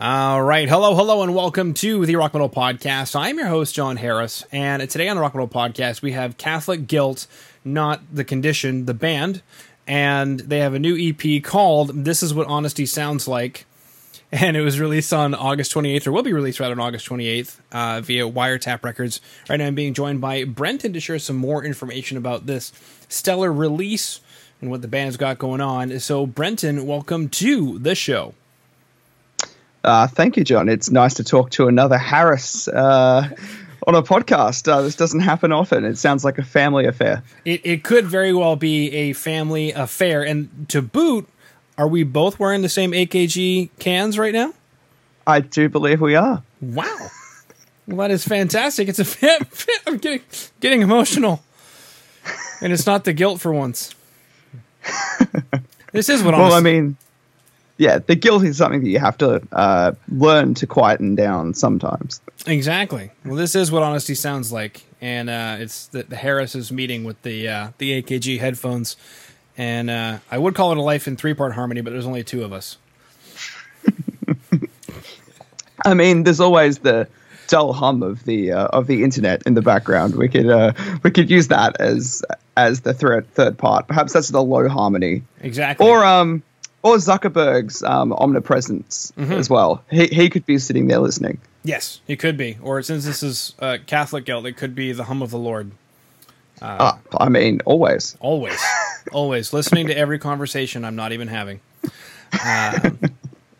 All right. Hello, hello, and welcome to the Rock Metal Podcast. I'm your host, John Harris, and today on the Rock Metal Podcast, we have Catholic Guilt, not the condition, the band, and they have a new EP called This Is What Honesty Sounds Like, and it was released on August 28th, or will be released rather on August 28th via Wiretap Records. Right now I'm being joined by Brenton to share some more information about this stellar release and what the band's got going on. So, Brenton, welcome to the show. Thank you, John. It's nice to talk to another Harris on a podcast. This doesn't happen often. It sounds like a family affair. It could very well be a family affair. And to boot, are we both wearing the same AKG cans right now? I do believe we are. Wow. Well, that is fantastic. It's a I'm getting emotional. And it's not the guilt for once. This is what I'm saying. Well, I mean... Yeah, the guilt is something that you have to learn to quieten down sometimes. Exactly. Well, this is what honesty sounds like, and it's the Harris's meeting with the AKG headphones, and I would call it a Life in Three-Part Harmony, but there's only two of us. I mean, there's always the dull hum of the internet in the background. We could use that as the third part. Perhaps that's the low harmony. Exactly. Or Zuckerberg's omnipresence as well. He could be sitting there listening. Yes, he could be. Or since this is Catholic Guilt, it could be the hum of the Lord. I mean, always. Always. Always. Listening to every conversation I'm not even having.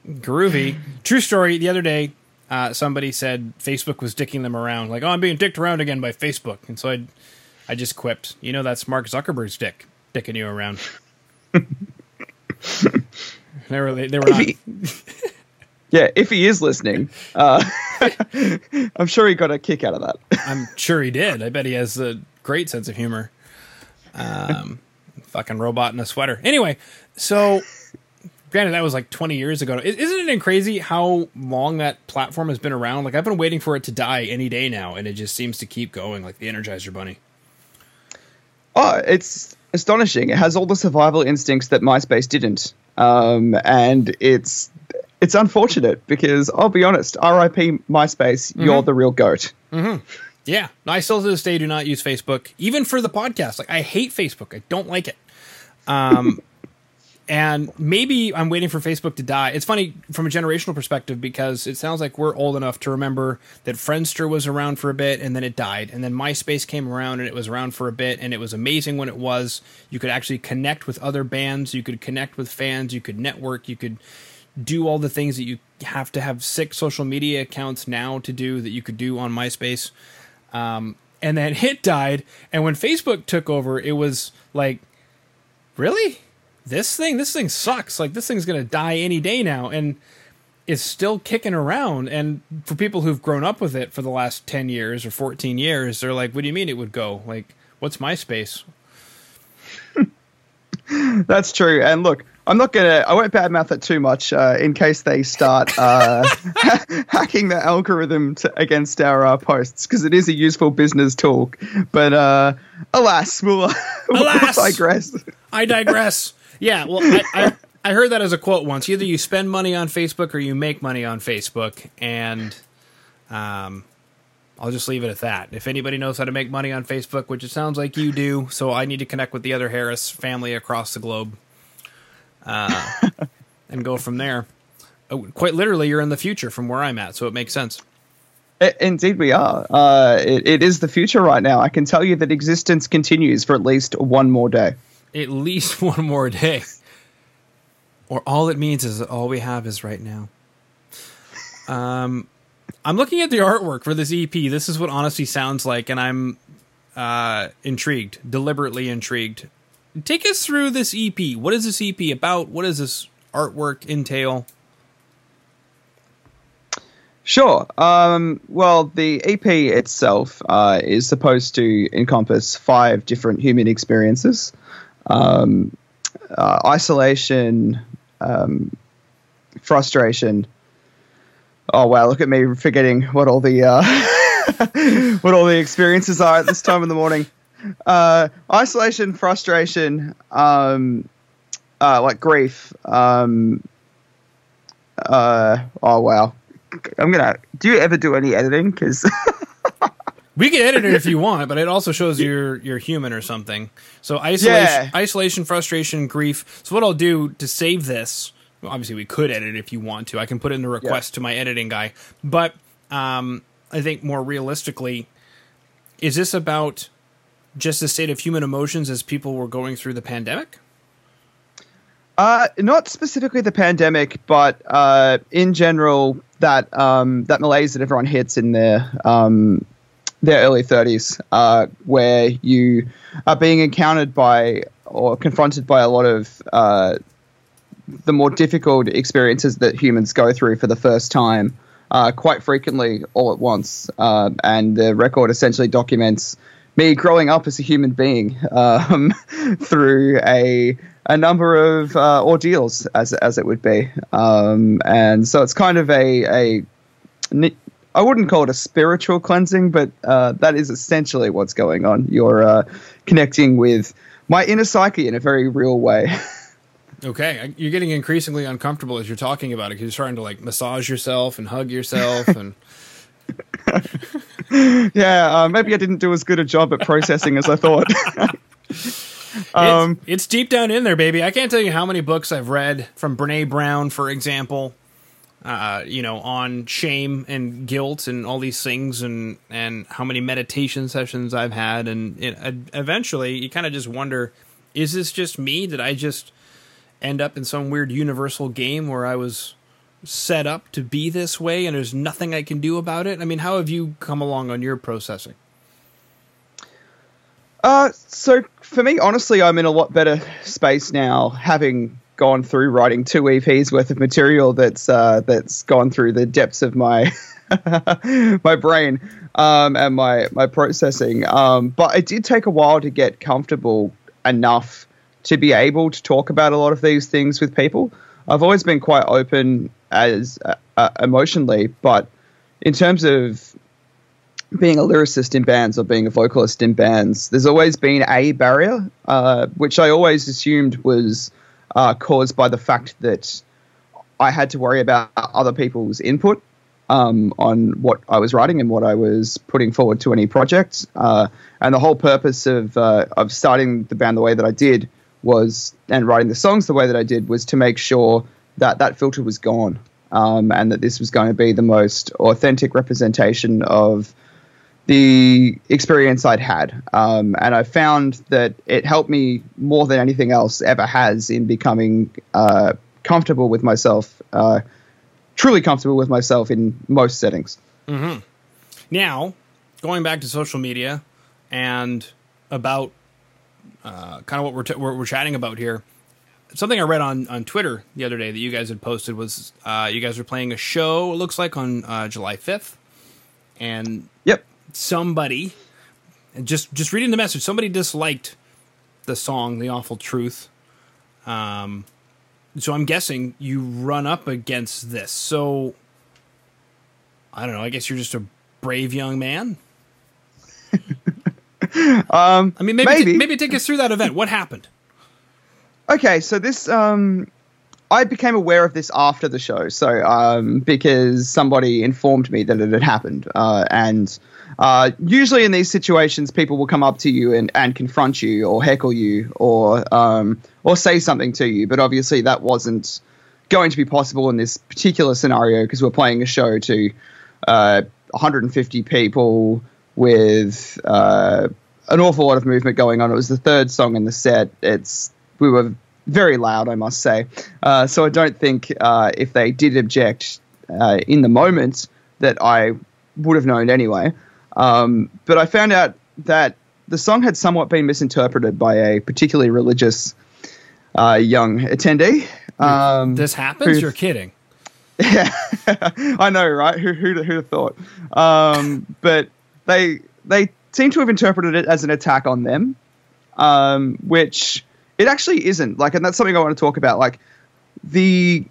Groovy. True story. The other day, somebody said Facebook was dicking them around. Like, oh, I'm being dicked around again by Facebook. And so I just quipped, you know, that's Mark Zuckerberg's dick dicking you around. They were not. Yeah, if he is listening, I'm sure he got a kick out of that. I'm sure he did. I bet he has a great sense of humor. Fucking robot in a sweater. Anyway, so granted, that was like 20 years ago. Isn't it crazy how long that platform has been around? Like, I've been waiting for it to die any day now, and it just seems to keep going like the Energizer Bunny. Oh, it's astonishing. It has all the survival instincts that MySpace didn't. And it's unfortunate because I'll be honest, RIP MySpace, you're the real goat. Mm-hmm. Yeah. I still to this day do not use Facebook, even for the podcast. Like, I hate Facebook. I don't like it. And maybe I'm waiting for Facebook to die. It's funny from a generational perspective because it sounds like we're old enough to remember that Friendster was around for a bit and then it died. And then MySpace came around and it was around for a bit and it was amazing when it was. You could actually connect with other bands. You could connect with fans. You could network. You could do all the things that you have to have 6 social media accounts now to do that you could do on MySpace. And then it died. And when Facebook took over, it was like, really? This thing sucks. Like, this thing's going to die any day now, and it's still kicking around. And for people who've grown up with it for the last 10 years or 14 years, they're like, what do you mean it would go? Like, what's MySpace? That's true. And look, I won't badmouth it too much in case they start hacking the algorithm against our posts, because it is a useful business tool. But alas, we'll digress. I digress. Yeah, well, I heard that as a quote once. Either you spend money on Facebook or you make money on Facebook, and I'll just leave it at that. If anybody knows how to make money on Facebook, which it sounds like you do, so I need to connect with the other Harris family across the globe and go from there. Oh, quite literally, you're in the future from where I'm at, so it makes sense. Indeed we are. It is the future right now. I can tell you that existence continues for at least one more day. At least one more day. Or all it means is that all we have is right now. I'm looking at the artwork for this EP. This is what honesty sounds like, and I'm intrigued, deliberately intrigued. Take us through this EP. What is this EP about? What does this artwork entail? Sure. Well, the EP itself is supposed to encompass 5 different human experiences. Isolation, frustration. Oh wow! Look at me forgetting what all the what all the experiences are at this time in the morning. Isolation, frustration, like grief, Oh wow, I'm gonna. Do you ever do any editing? Because we can edit it if you want, but it also shows you're human or something. So isolation, frustration, grief. So what I'll do to save this. Well, obviously, we could edit it if you want to. I can put in the request to my editing guy. But I think more realistically, is this about just the state of human emotions as people were going through the pandemic? Not specifically the pandemic, but in general, that malaise that everyone hits in their early 30s, where you are being encountered by or confronted by a lot of the more difficult experiences that humans go through for the first time, quite frequently all at once. And the record essentially documents me growing up as a human being through a number of ordeals, as it would be. And so it's kind of I wouldn't call it a spiritual cleansing, but that is essentially what's going on. You're connecting with my inner psyche in a very real way. Okay, you're getting increasingly uncomfortable as you're talking about it, because you're starting to, like, massage yourself and hug yourself. And yeah, maybe I didn't do as good a job at processing as I thought. It's deep down in there, baby. I can't tell you how many books I've read from Brené Brown, for example, on shame and guilt and all these things, and how many meditation sessions I've had. And eventually you kind of just wonder, is this just me? Did I just end up in some weird universal game where I was set up to be this way and there's nothing I can do about it? I mean, how have you come along on your processing? So for me, honestly, I'm in a lot better space now, having gone through writing 2 EPs worth of material that's gone through the depths of my my brain and my processing. But it did take a while to get comfortable enough to be able to talk about a lot of these things with people. I've always been quite open as emotionally, but in terms of being a lyricist in bands or being a vocalist in bands, there's always been a barrier, which I always assumed was caused by the fact that I had to worry about other people's input on what I was writing and what I was putting forward to any project. And the whole purpose of starting the band the way that I did was, and writing the songs the way that I did, was to make sure that that filter was gone, and that this was going to be the most authentic representation of the experience I'd had. And I found that it helped me more than anything else ever has in becoming comfortable with myself, truly comfortable with myself in most settings. Mm-hmm. Now, going back to social media and about kind of what we're chatting about here. Something I read on Twitter the other day that you guys had posted was you guys were playing a show, it looks like, on July 5th. And somebody, just reading the message, somebody disliked the song, The Awful Truth. So I'm guessing you run up against this. So, I don't know, I guess you're just a brave young man? I mean, maybe take us through that event. What happened? Okay, so this I became aware of this after the show, so because somebody informed me that it had happened. And usually in these situations, people will come up to you and confront you or heckle you or say something to you. But obviously that wasn't going to be possible in this particular scenario, because we're playing a show to 150 people with an awful lot of movement going on. It was the third song in the set. We were very loud, I must say. So I don't think if they did object in the moment that I would have known anyway. But I found out that the song had somewhat been misinterpreted by a particularly religious young attendee. This happens? You're kidding. Yeah, I know, right? Who'd have thought? But they seem to have interpreted it as an attack on them, which it actually isn't. Like, and that's something I want to talk about. Like, the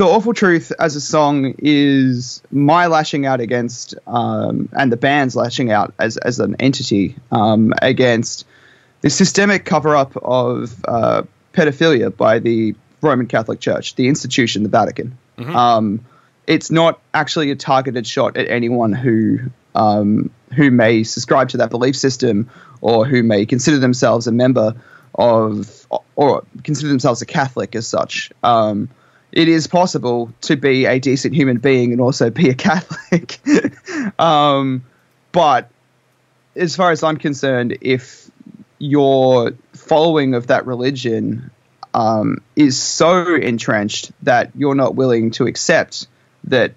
Awful Truth as a song is my lashing out against, and the band's lashing out as an entity, against the systemic cover up of pedophilia by the Roman Catholic Church, the institution, the Vatican. Mm-hmm. It's not actually a targeted shot at anyone who may subscribe to that belief system or who may consider themselves a member of or consider themselves a Catholic as such. It is possible to be a decent human being and also be a Catholic. But as far as I'm concerned, if your following of that religion is so entrenched that you're not willing to accept that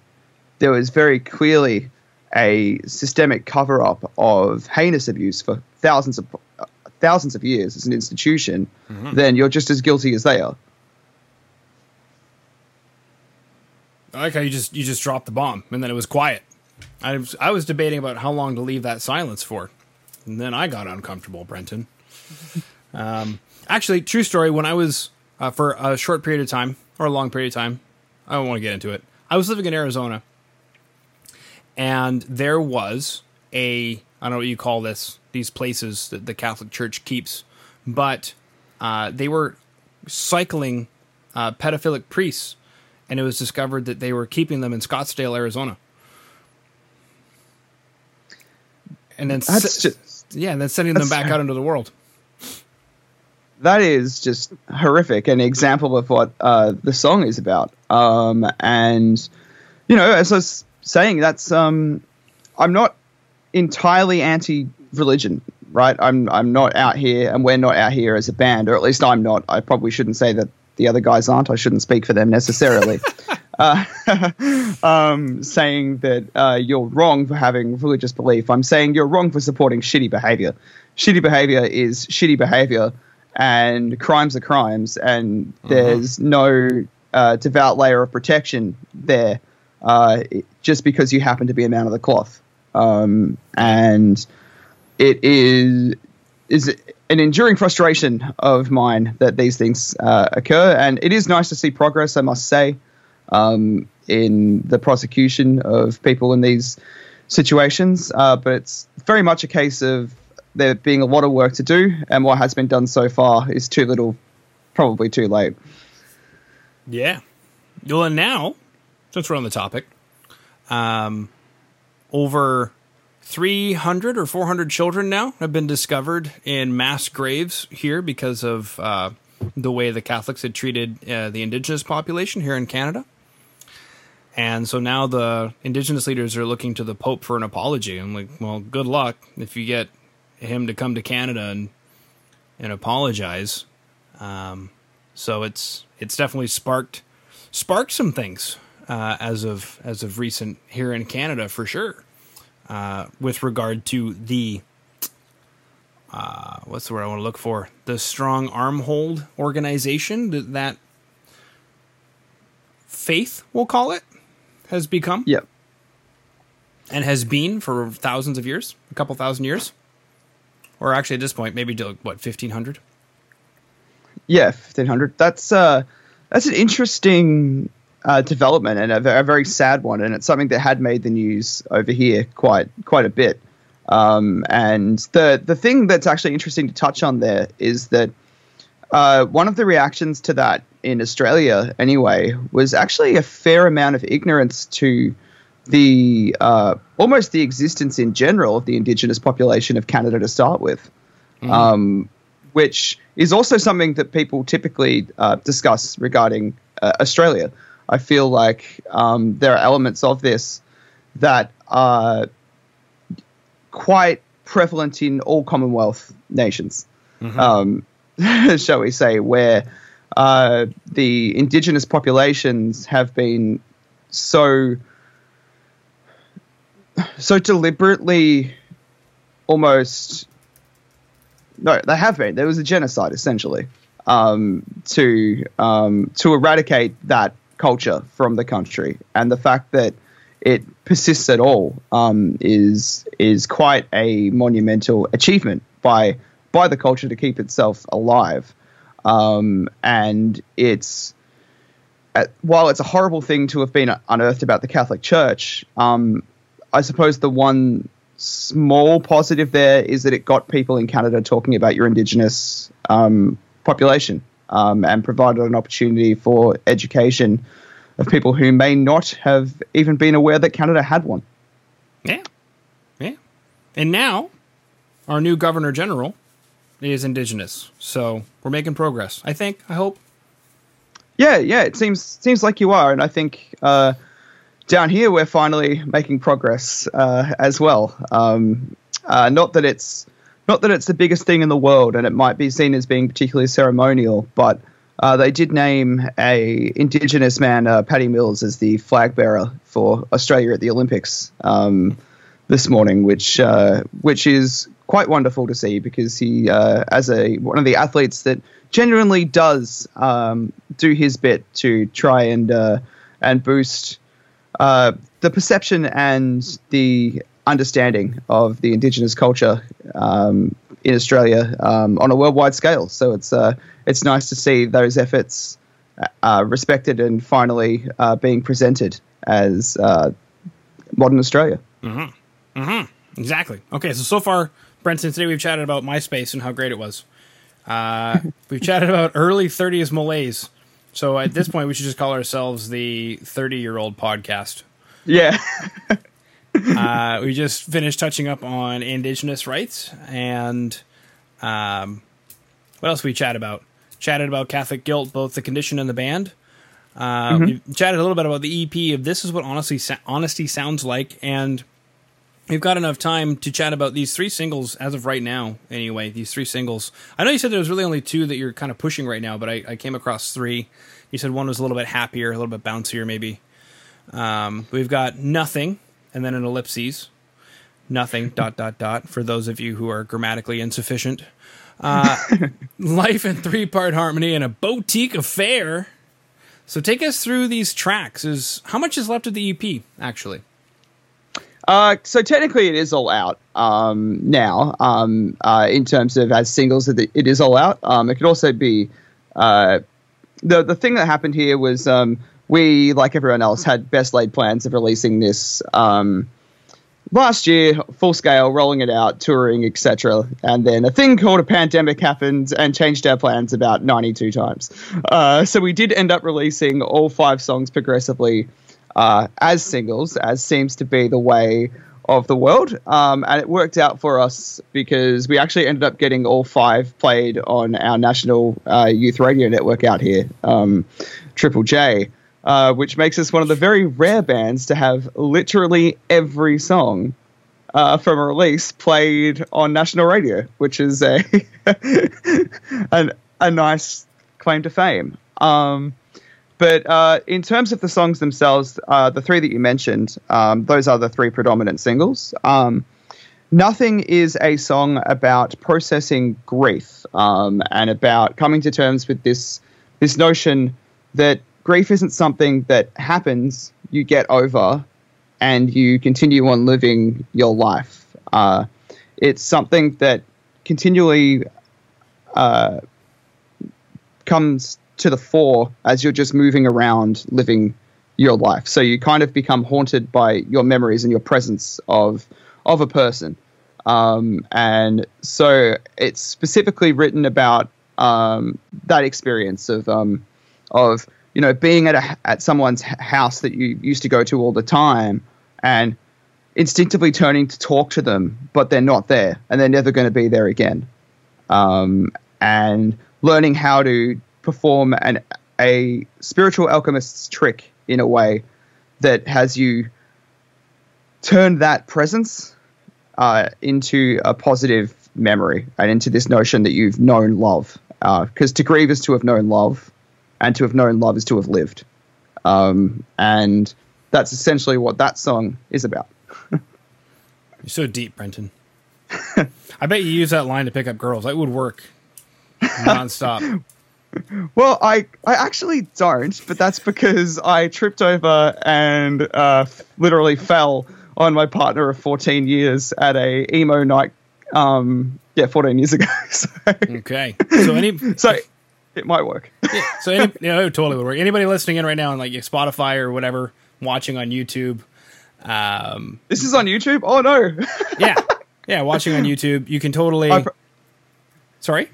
there was very clearly a systemic cover-up of heinous abuse for thousands of years as an institution, mm-hmm. then you're just as guilty as they are. Okay, you just dropped the bomb, and then it was quiet. I was debating about how long to leave that silence for, and then I got uncomfortable, Brenton. Actually, true story, when I was, for a short period of time, or a long period of time, I don't want to get into it, I was living in Arizona, and there was a, I don't know what you call this, these places that the Catholic Church keeps, but they were cycling pedophilic priests, and it was discovered that they were keeping them in Scottsdale, Arizona. And then, and then sending them back out into the world. That is just horrific, an example of what the song is about. And, you know, as I was saying, that's I'm not entirely anti-religion, right? I'm not out here, and we're not out here as a band, or at least I'm not. I probably shouldn't say that the other guys aren't. I shouldn't speak for them necessarily. Saying that you're wrong for having religious belief. I'm saying you're wrong for supporting shitty behavior. Shitty behavior is shitty behavior, and crimes are crimes, and there's no devout layer of protection there just because you happen to be a man of the cloth. And it is an enduring frustration of mine that these things occur, and it is nice to see progress, I must say, in the prosecution of people in these situations, but it's very much a case of there being a lot of work to do, and what has been done so far is too little, probably too late. Yeah. Well, and now, since we're on the topic, over 300 or 400 children now have been discovered in mass graves here because of the way the Catholics had treated the indigenous population here in Canada. And so now the indigenous leaders are looking to the Pope for an apology. I'm like, well, good luck if you get him to come to Canada and apologize. So it's definitely sparked some things as of recent here in Canada for sure. With regard to the what's the word I want to look for? The strong arm hold organization that faith, we'll call it, has become. Yep. And has been for thousands of years, a couple thousand years. Or actually at this point, maybe to, what, 1,500? Yeah, 1,500. That's an interesting development, and a very sad one. And it's something that had made the news over here quite a bit. And the thing that's actually interesting to touch on there is that one of the reactions to that in Australia anyway was actually a fair amount of ignorance to the almost the existence in general of the indigenous population of Canada to start with, which is also something that people typically discuss regarding Australia. I feel like there are elements of this that are quite prevalent in all Commonwealth nations, shall we say, where the indigenous populations have been so deliberately almost – no, they have been. There was a genocide essentially to eradicate that culture from the country. And the fact that it persists at all is quite a monumental achievement by the culture to keep itself alive. And it's while it's a horrible thing to have been unearthed about the Catholic Church, I suppose the one small positive there is that it got people in Canada talking about your indigenous population and provided an opportunity for education of people who may not have even been aware that Canada had one. Yeah. Yeah. And now our new Governor General is Indigenous. So we're making progress, I think, I hope. Yeah, yeah, it seems like you are. And I think down here we're finally making progress as well. Not that it's the biggest thing in the world, and it might be seen as being particularly ceremonial, but they did name a Indigenous man, Patty Mills, as the flag bearer for Australia at the Olympics this morning, which is quite wonderful to see, because he, as one of the athletes that genuinely does do his bit to try and boost the perception and the understanding of the Indigenous culture in Australia on a worldwide scale. So it's nice to see those efforts respected and finally being presented as modern Australia. Mm-hmm. Mm-hmm. Exactly. Okay, so far, Brenton, today we've chatted about MySpace and how great it was. We've chatted about early 30s malaise. So at this point, we should just call ourselves the 30-year-old podcast. Yeah. We just finished touching up on Indigenous rights, and what else did we chat about? Chatted about Catholic Guilt, both the condition and the band. We chatted a little bit about the EP of This Is What Honesty Sounds Like, and we've got enough time to chat about these three singles as of right now, anyway, these three singles. I know you said there was really only two that you're kind of pushing right now, but I came across three. You said one was a little bit happier, a little bit bouncier maybe. We've got Nothing. And then an ellipses, Nothing, ... for those of you who are grammatically insufficient. Life in Three-Part Harmony and A Boutique Affair. So take us through these tracks. How much is left of the EP, actually? So technically it is all out now in terms of as singles. It is all out. It could also be the thing that happened here was we, like everyone else, had best laid plans of releasing this last year, full scale, rolling it out, touring, etc. And then a thing called a pandemic happened and changed our plans about 92 times. So we did end up releasing all five songs progressively as singles, as seems to be the way of the world. And it worked out for us because we actually ended up getting all five played on our national youth radio network out here, Triple J. Which makes us one of the very rare bands to have literally every song from a release played on national radio, which is a nice claim to fame. But in terms of the songs themselves, the three that you mentioned, those are the three predominant singles. Nothing is a song about processing grief and about coming to terms with this notion that grief isn't something that happens, you get over, and you continue on living your life. It's something that continually comes to the fore as you're just moving around living your life. So you kind of become haunted by your memories and your presence of a person. And so it's specifically written about that experience of you know, being at someone's house that you used to go to all the time and instinctively turning to talk to them, but they're not there and they're never going to be there again. And learning how to perform a spiritual alchemist's trick in a way that has you turn that presence into a positive memory and into this notion that you've known love. Because to grieve is to have known love. And to have known love is to have lived. And that's essentially what that song is about. You're so deep, Brenton. I bet you use that line to pick up girls. That would work nonstop. Well, I actually don't, but that's because I tripped over and literally fell on my partner of 14 years at a emo night. 14 years ago. So. Okay. So it might work. Yeah, so it totally would work. Anybody listening in right now on like Spotify or whatever, watching on YouTube. This is on YouTube? Oh, no. Yeah. Yeah, watching on YouTube. You can totally... Sorry?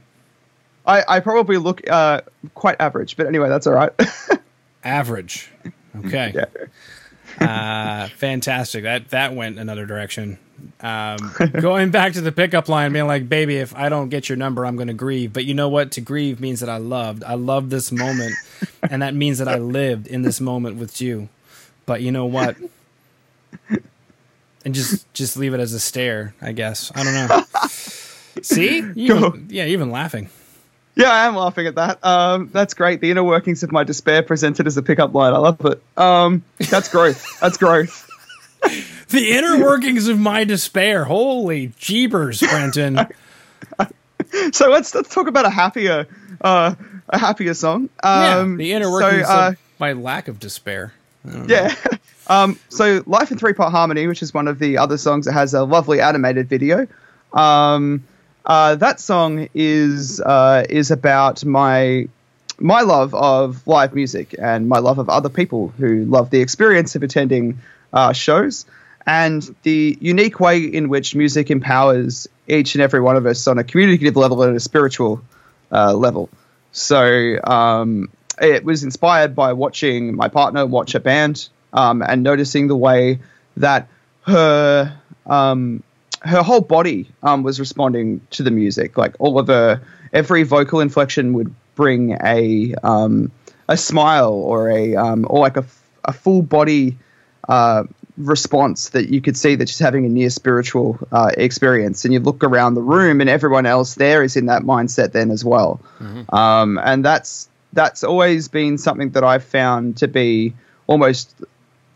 I probably look quite average, but anyway, that's all right. Average. Okay. Yeah. Fantastic. That went another direction. Going back to the pickup line, being like, baby, if I don't get your number, I'm going to grieve. But you know what? To grieve means that I loved this moment. And that means that I lived in this moment with you. But you know what? And just leave it as a stare, I guess. I don't know. See? Even laughing. Yeah, I am laughing at that. That's great. The inner workings of my despair presented as a pickup line. I love it. That's growth. That's growth. The inner workings of my despair. Holy jeebers, Brenton. So let's talk about a happier song. The inner workings of my lack of despair. Yeah. So Life in Three-Part Harmony, which is one of the other songs that has a lovely animated video. That song is about my love of live music and my love of other people who love the experience of attending shows, and the unique way in which music empowers each and every one of us on a communicative level and a spiritual level. So it was inspired by watching my partner watch a band and noticing the way that her whole body was responding to the music. Like every vocal inflection would bring a smile or a full body response that you could see that she's having a near spiritual experience. And you look around the room and everyone else there is in that mindset then as well. Mm-hmm. And that's always been something that I've found to be almost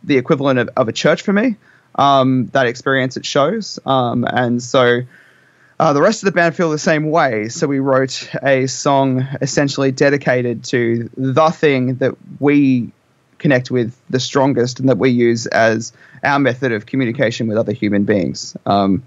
the equivalent of a church for me. That experience it shows. And so the rest of the band feel the same way. So we wrote a song essentially dedicated to the thing that we connect with the strongest and that we use as our method of communication with other human beings. I'm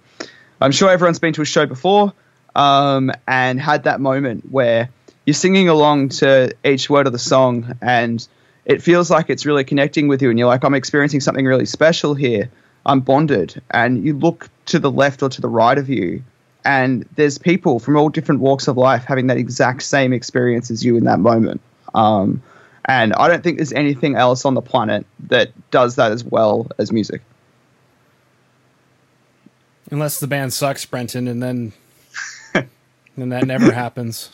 sure everyone's been to a show before and had that moment where you're singing along to each word of the song and it feels like it's really connecting with you and you're like, I'm experiencing something really special here. I'm bonded, and you look to the left or to the right of you and there's people from all different walks of life having that exact same experience as you in that moment. And I don't think there's anything else on the planet that does that as well as music. Unless the band sucks, Brenton, and then that never happens.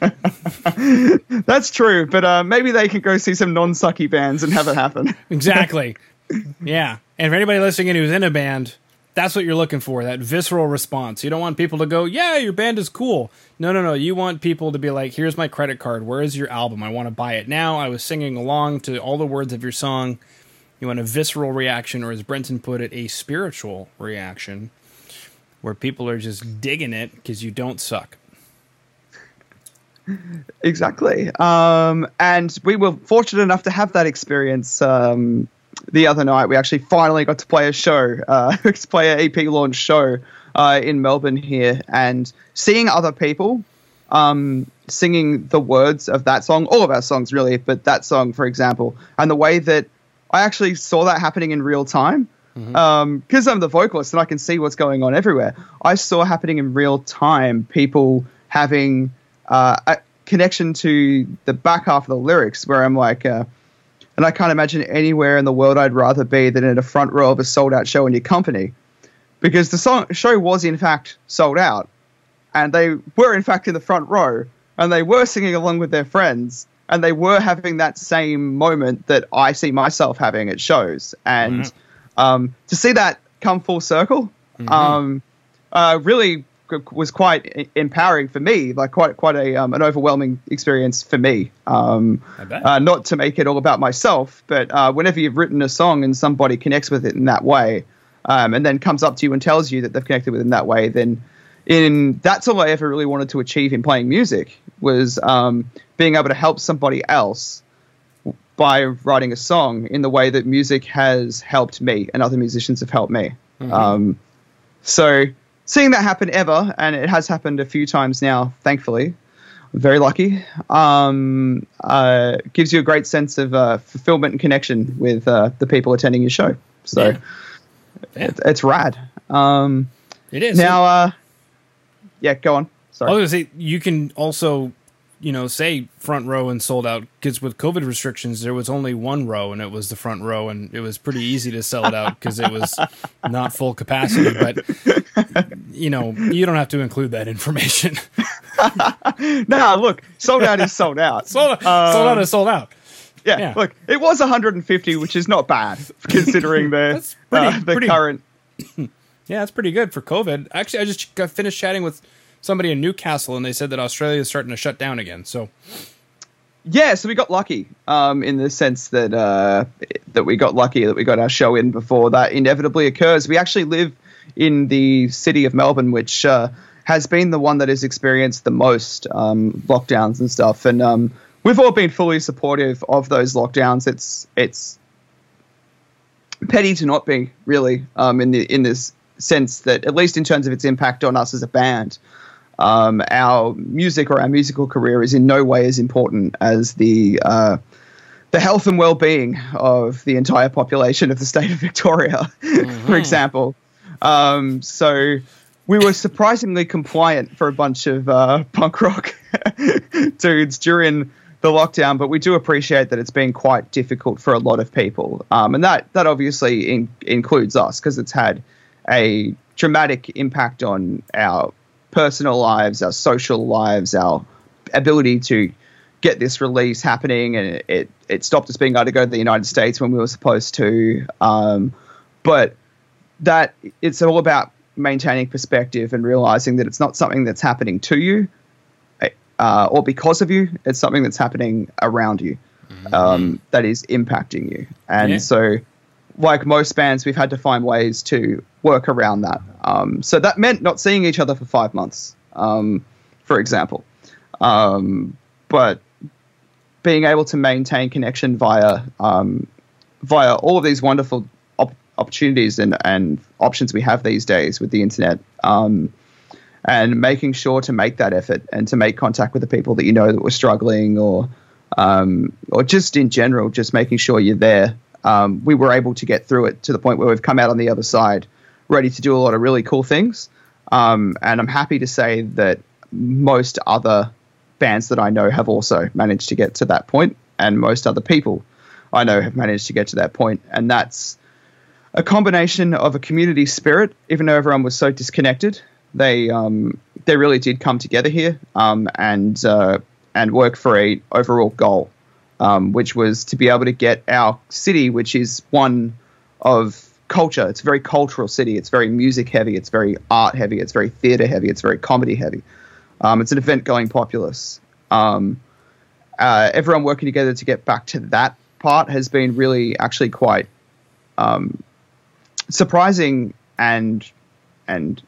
That's true, but maybe they can go see some non-sucky bands and have it happen. Exactly. Yeah. And for anybody listening in who's in a band, that's what you're looking for, that visceral response. You don't want people to go, yeah, your band is cool. No. You want people to be like, here's my credit card. Where is your album? I want to buy it now. I was singing along to all the words of your song. You want a visceral reaction, or as Brenton put it, a spiritual reaction, where people are just digging it because you don't suck. Exactly. And we were fortunate enough to have that experience the other night. We actually finally got to play a show, an EP launch show in Melbourne here, and seeing other people singing the words of that song, all of our songs really, but that song, for example, and the way that I actually saw that happening in real time, because I'm the vocalist and I can see what's going on everywhere. I saw happening in real time people having a connection to the back half of the lyrics where I'm like, and I can't imagine anywhere in the world I'd rather be than in a front row of a sold-out show in your company, because the show was, in fact, sold out, and they were, in fact, in the front row, and they were singing along with their friends, and they were having that same moment that I see myself having at shows. And to see that come full circle really was quite empowering for me, like quite a an overwhelming experience for me. Not to make it all about myself, but whenever you've written a song and somebody connects with it in that way, and then comes up to you and tells you that they've connected with it in that way, then that's all I ever really wanted to achieve in playing music, was being able to help somebody else by writing a song in the way that music has helped me and other musicians have helped me. So seeing that happen ever, and it has happened a few times now, thankfully, I'm very lucky, gives you a great sense of fulfillment and connection with the people attending your show. So it's rad. It is. Now, go on. Sorry. I was going to say, you can also, you know, say front row and sold out, because with COVID restrictions, there was only one row and it was the front row, and it was pretty easy to sell it out because it was not full capacity. But, you know, you don't have to include that information. Nah, look, sold out is sold out. Sold out is sold out. Yeah, look, it was 150, which is not bad considering the pretty current. Yeah, that's pretty good for COVID. Actually, I just got finished chatting with somebody in Newcastle, and they said that Australia is starting to shut down again. So, yeah, so we got lucky in the sense that that we got our show in before that inevitably occurs. We actually live in the city of Melbourne, which has been the one that has experienced the most lockdowns and stuff, and we've all been fully supportive of those lockdowns. It's petty to not be, really, in this sense that, at least in terms of its impact on us as a band, our music or our musical career is in no way as important as the health and well-being of the entire population of the state of Victoria, mm-hmm. for example. So we were surprisingly compliant for a bunch of punk rock dudes during the lockdown, but we do appreciate that it's been quite difficult for a lot of people, and that obviously includes us, because it's had a dramatic impact on our personal lives, our social lives, our ability to get this release happening, and it stopped us being able to go to the United States when we were supposed to, but that it's all about maintaining perspective and realizing that it's not something that's happening to you or because of you. It's something that's happening around you, that is impacting you. And so, like most bands, we've had to find ways to work around that. So that meant not seeing each other for 5 months, for example. But being able to maintain connection via all of these wonderful opportunities and options we have these days with the internet, and making sure to make that effort and to make contact with the people that you know that were struggling, or just in general, just making sure you're there. We were able to get through it to the point where we've come out on the other side ready to do a lot of really cool things. And I'm happy to say that most other bands that I know have also managed to get to that point, and most other people I know have managed to get to that point. And that's a combination of a community spirit. Even though everyone was so disconnected, they really did come together here, and work for a overall goal, which was to be able to get our city, which is one of culture. It's a very cultural city. It's very music heavy. It's very art heavy. It's very theatre heavy. It's very comedy heavy. It's an event going populace. Everyone working together to get back to that part has been really actually quite surprising and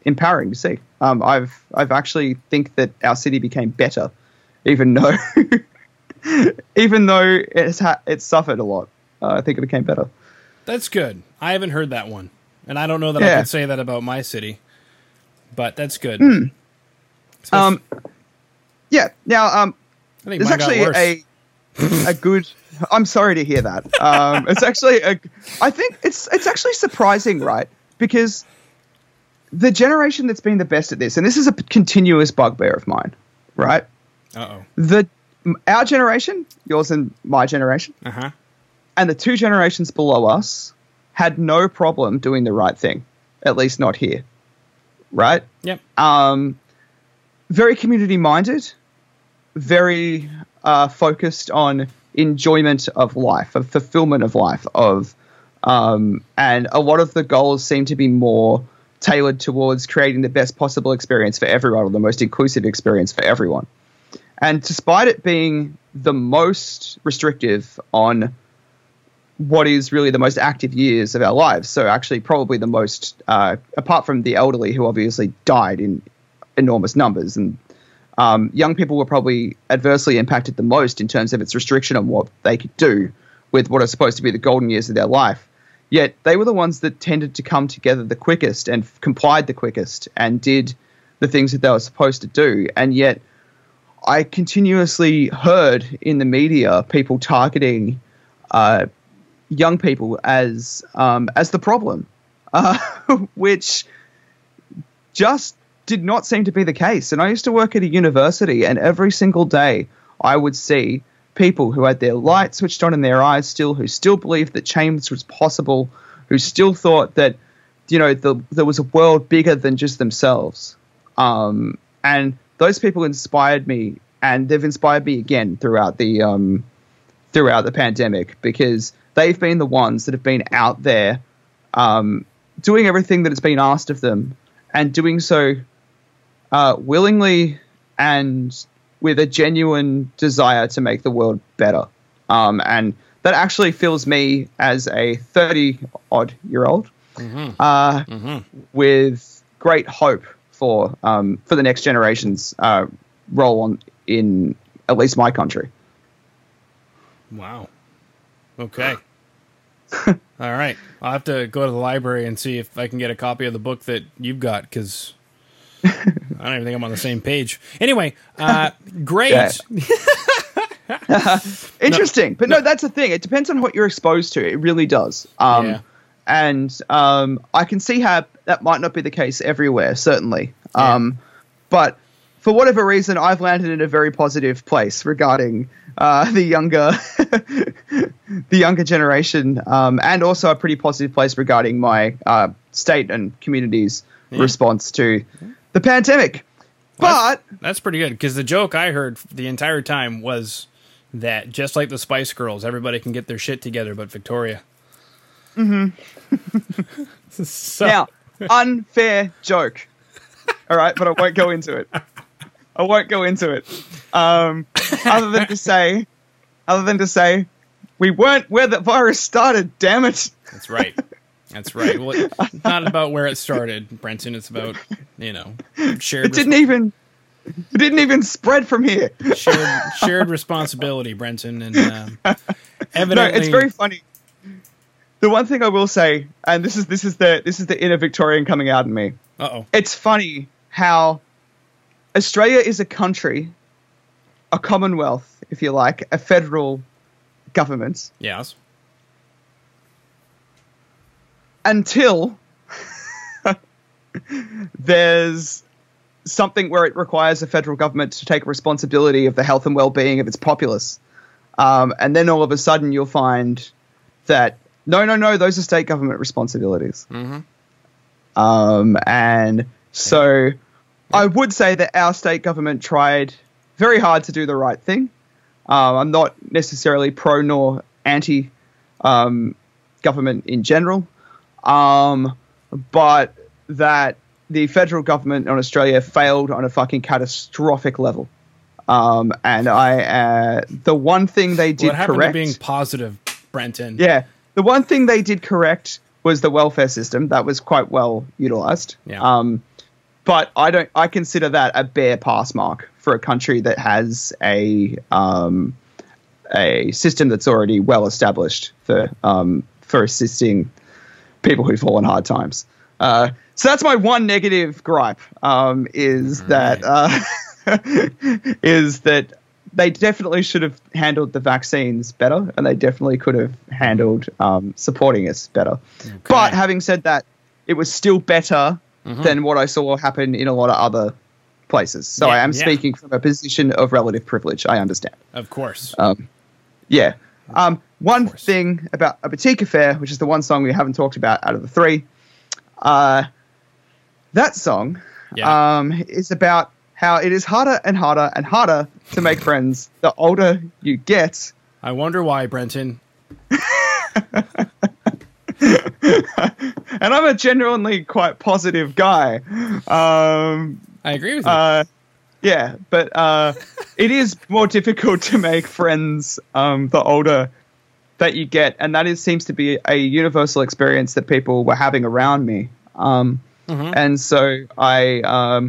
empowering to see. I've actually think that our city became better, even though it's suffered a lot. I think it became better. That's good. I haven't heard that one, and I don't know that I could say that about my city, but that's good. Mm. Now, I think there's actually a good. I'm sorry to hear that. It's actually I think it's actually surprising, right? Because the generation that's been the best at this, and this is a continuous bugbear of mine, right? Uh-oh. Our generation, yours and my generation, and the two generations below us had no problem doing the right thing, at least not here, right? Yep. Very community-minded, very focused on enjoyment of life, of fulfillment of life, and a lot of the goals seem to be more tailored towards creating the best possible experience for everyone, or the most inclusive experience for everyone. And despite it being the most restrictive on what is really the most active years of our lives, so actually probably the most, apart from the elderly who obviously died in enormous numbers, and young people were probably adversely impacted the most in terms of its restriction on what they could do with what are supposed to be the golden years of their life. Yet they were the ones that tended to come together the quickest and complied the quickest and did the things that they were supposed to do. And yet I continuously heard in the media people targeting young people as the problem, which just did not seem to be the case. And I used to work at a university, and every single day I would see people who had their light switched on in their eyes still, who still believed that change was possible, who still thought that, you know, there was a world bigger than just themselves. And those people inspired me, and they've inspired me again throughout the pandemic, because they've been the ones that have been out there doing everything that has been asked of them, and doing so willingly and with a genuine desire to make the world better. And that actually fills me as a 30-odd-year-old with great hope for the next generation's role on in at least my country. Wow. Okay. All right. I'll have to go to the library and see if I can get a copy of the book that you've got, because I don't even think I'm on the same page. Anyway, great. Interesting. No, but no, that's the thing. It depends on what you're exposed to. It really does. Yeah. And I can see how that might not be the case everywhere, certainly. Yeah. But for whatever reason, I've landed in a very positive place regarding the younger generation, and also a pretty positive place regarding my state and community's response to the pandemic. Well, but that's pretty good, because the joke I heard the entire time was that just like the Spice Girls, everybody can get their shit together but Victoria. So. Now, unfair joke. All right, but I won't go into it. Other than to say, we weren't where the virus started. Damn it! That's right. Well, it's not about where it started, Brenton. It's about, you know, shared. It didn't even spread from here. Shared responsibility, Brenton, and evidently. No, it's very funny. The one thing I will say, and this is the inner Victorian coming out in me. Uh-oh. It's funny how Australia is a country, a commonwealth, if you like, a federal government. Yes. Until there's something where it requires a federal government to take responsibility of the health and well-being of its populace. And then all of a sudden you'll find that No, those are state government responsibilities. And so I would say that our state government tried very hard to do the right thing. I'm not necessarily pro nor anti government in general, but that the federal government on Australia failed on a fucking catastrophic level. And the one thing they did correct... What happened to being positive, Brenton? Yeah. The one thing they did correct was the welfare system. That was quite well utilized. Yeah. But I consider that a bare pass mark for a country that has a system that's already well established for assisting people who fall on hard times. So that's my one negative gripe, is that they definitely should have handled the vaccines better, and they definitely could have handled supporting us better. Okay. But having said that, it was still better than what I saw happen in a lot of other places. So I am speaking from a position of relative privilege. I understand. Of course. One thing about A Boutique Affair, which is the one song we haven't talked about out of the three, that song is about how it is harder and harder and harder to make friends the older you get. I wonder why, Brenton. And I'm a genuinely quite positive guy. I agree with you. It is more difficult to make friends the older that you get, and that seems to be a universal experience that people were having around me. And so I...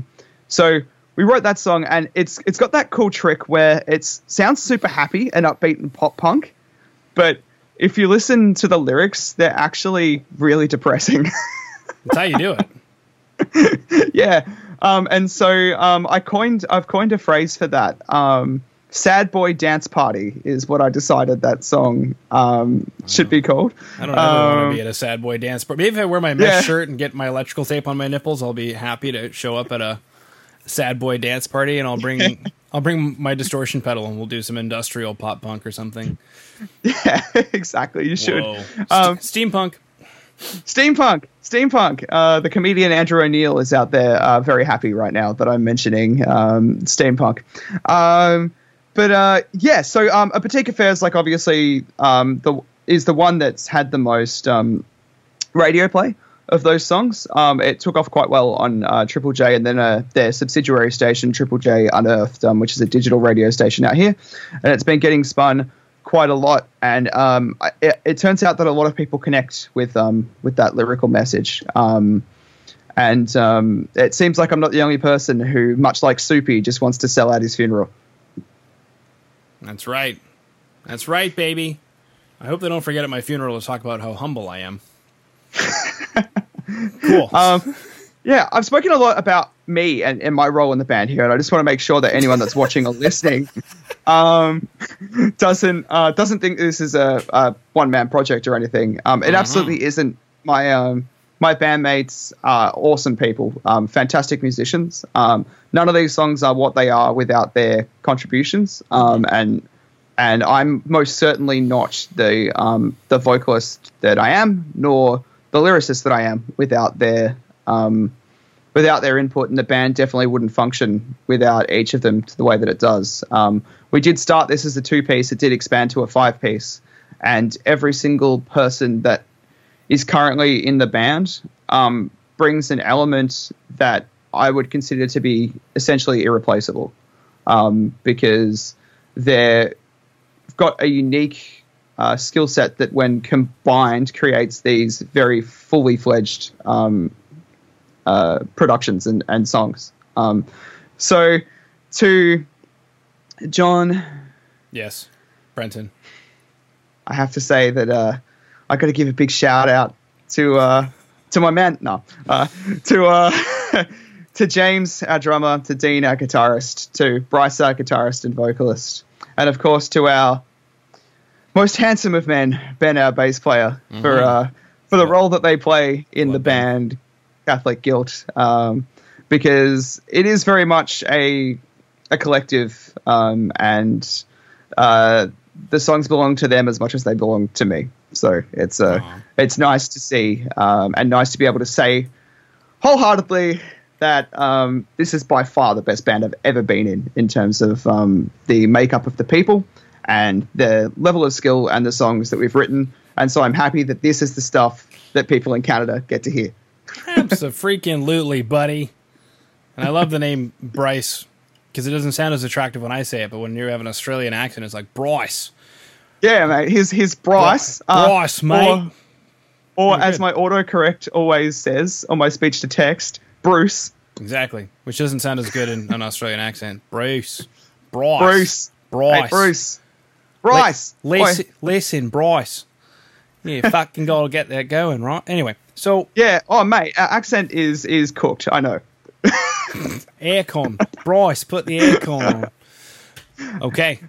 we wrote that song, and it's got that cool trick where it sounds super happy and upbeat and pop punk, but if you listen to the lyrics, they're actually really depressing. That's how you do it. And so I've coined a phrase for that. Sad boy dance party is what I decided that song should be called. I don't ever want to be at a sad boy dance party. Maybe if I wear my mesh shirt and get my electrical tape on my nipples, I'll be happy to show up at a sad boy dance party, and I'll bring my distortion pedal, and we'll do some industrial pop punk or something. Yeah, exactly. You should. Steampunk. The comedian Andrew O'Neill is out there, very happy right now that I'm mentioning steampunk. So A Boutique Affair is like obviously is the one that's had the most radio play of those songs. It took off quite well on Triple J, and then their subsidiary station, Triple J Unearthed, which is a digital radio station out here, and it's been getting spun quite a lot. And it turns out that a lot of people connect with that lyrical message. And it seems like I'm not the only person who, much like Soupy, just wants to sell out his funeral. That's right. That's right, baby. I hope they don't forget at my funeral to talk about how humble I am. Cool. Yeah, I've spoken a lot about me and my role in the band here, and I just want to make sure that anyone that's watching or listening doesn't think this is a one-man project or anything. It absolutely isn't. My bandmates are awesome people, fantastic musicians. None of these songs are what they are without their contributions, and I'm most certainly not the vocalist that I am, nor the lyricist that I am without their input, and the band definitely wouldn't function without each of them to the way that it does. We did start this as a two-piece. It did expand to a five-piece, and every single person that is currently in the band brings an element that I would consider to be essentially irreplaceable, because they've got a unique skill set that, when combined, creates these very fully fledged productions and songs. So to John. Yes, Brenton. I have to say that I got to give a big shout out to my man. No, to James, our drummer, to Dean, our guitarist, to Bryce, our guitarist and vocalist, and of course to our most handsome of men, Ben, our bass player, for the role that they play in the band Catholic Guilt, because it is very much a collective, and the songs belong to them as much as they belong to me. So it's nice to see, and nice to be able to say wholeheartedly that this is by far the best band I've ever been in terms of the makeup of the people and the level of skill and the songs that we've written. And so I'm happy that this is the stuff that people in Canada get to hear. Abso-freaking-lutely, buddy. And I love the name Bryce, because it doesn't sound as attractive when I say it, but when you have an Australian accent, it's like Bryce. Yeah, mate. He's Bryce. Bryce, mate. Or as my autocorrect always says on my speech to text, Bruce. Exactly. Which doesn't sound as good in an Australian accent. Bruce. Bryce. Bryce. Hey, Bruce. Bryce. Listen, Bryce. Yeah, fucking gotta get that going, right? Anyway, so yeah. Oh, mate, our accent is cooked. I know. Aircon, Bryce, put the aircon on. Okay,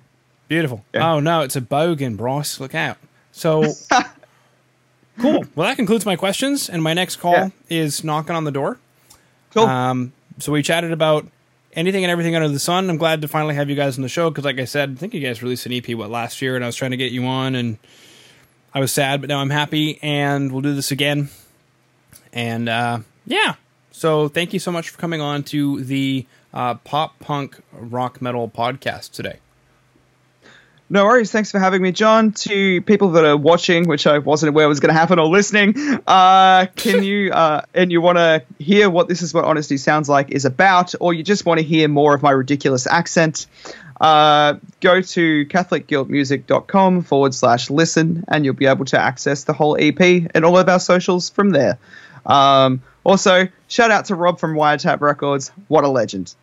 beautiful. Yeah. Oh no, it's a bogan, Bryce. Look out. So cool. Well, that concludes my questions, and my next call is knocking on the door. Cool. So we chatted about anything and everything under the sun. I'm glad to finally have you guys on the show, because, like I said, I think you guys released an EP last year, and I was trying to get you on, and I was sad, but now I'm happy, and we'll do this again. And, yeah. So thank you so much for coming on to the Pop Punk Rock Metal Podcast today. No worries. Thanks for having me, John. To people that are watching, which I wasn't aware was going to happen, or listening, and you want to hear what This Is What Honesty Sounds Like is about, or you just want to hear more of my ridiculous accent, go to catholicguiltmusic.com /listen, and you'll be able to access the whole EP and all of our socials from there. Also, shout out to Rob from Wiretap Records. What a legend.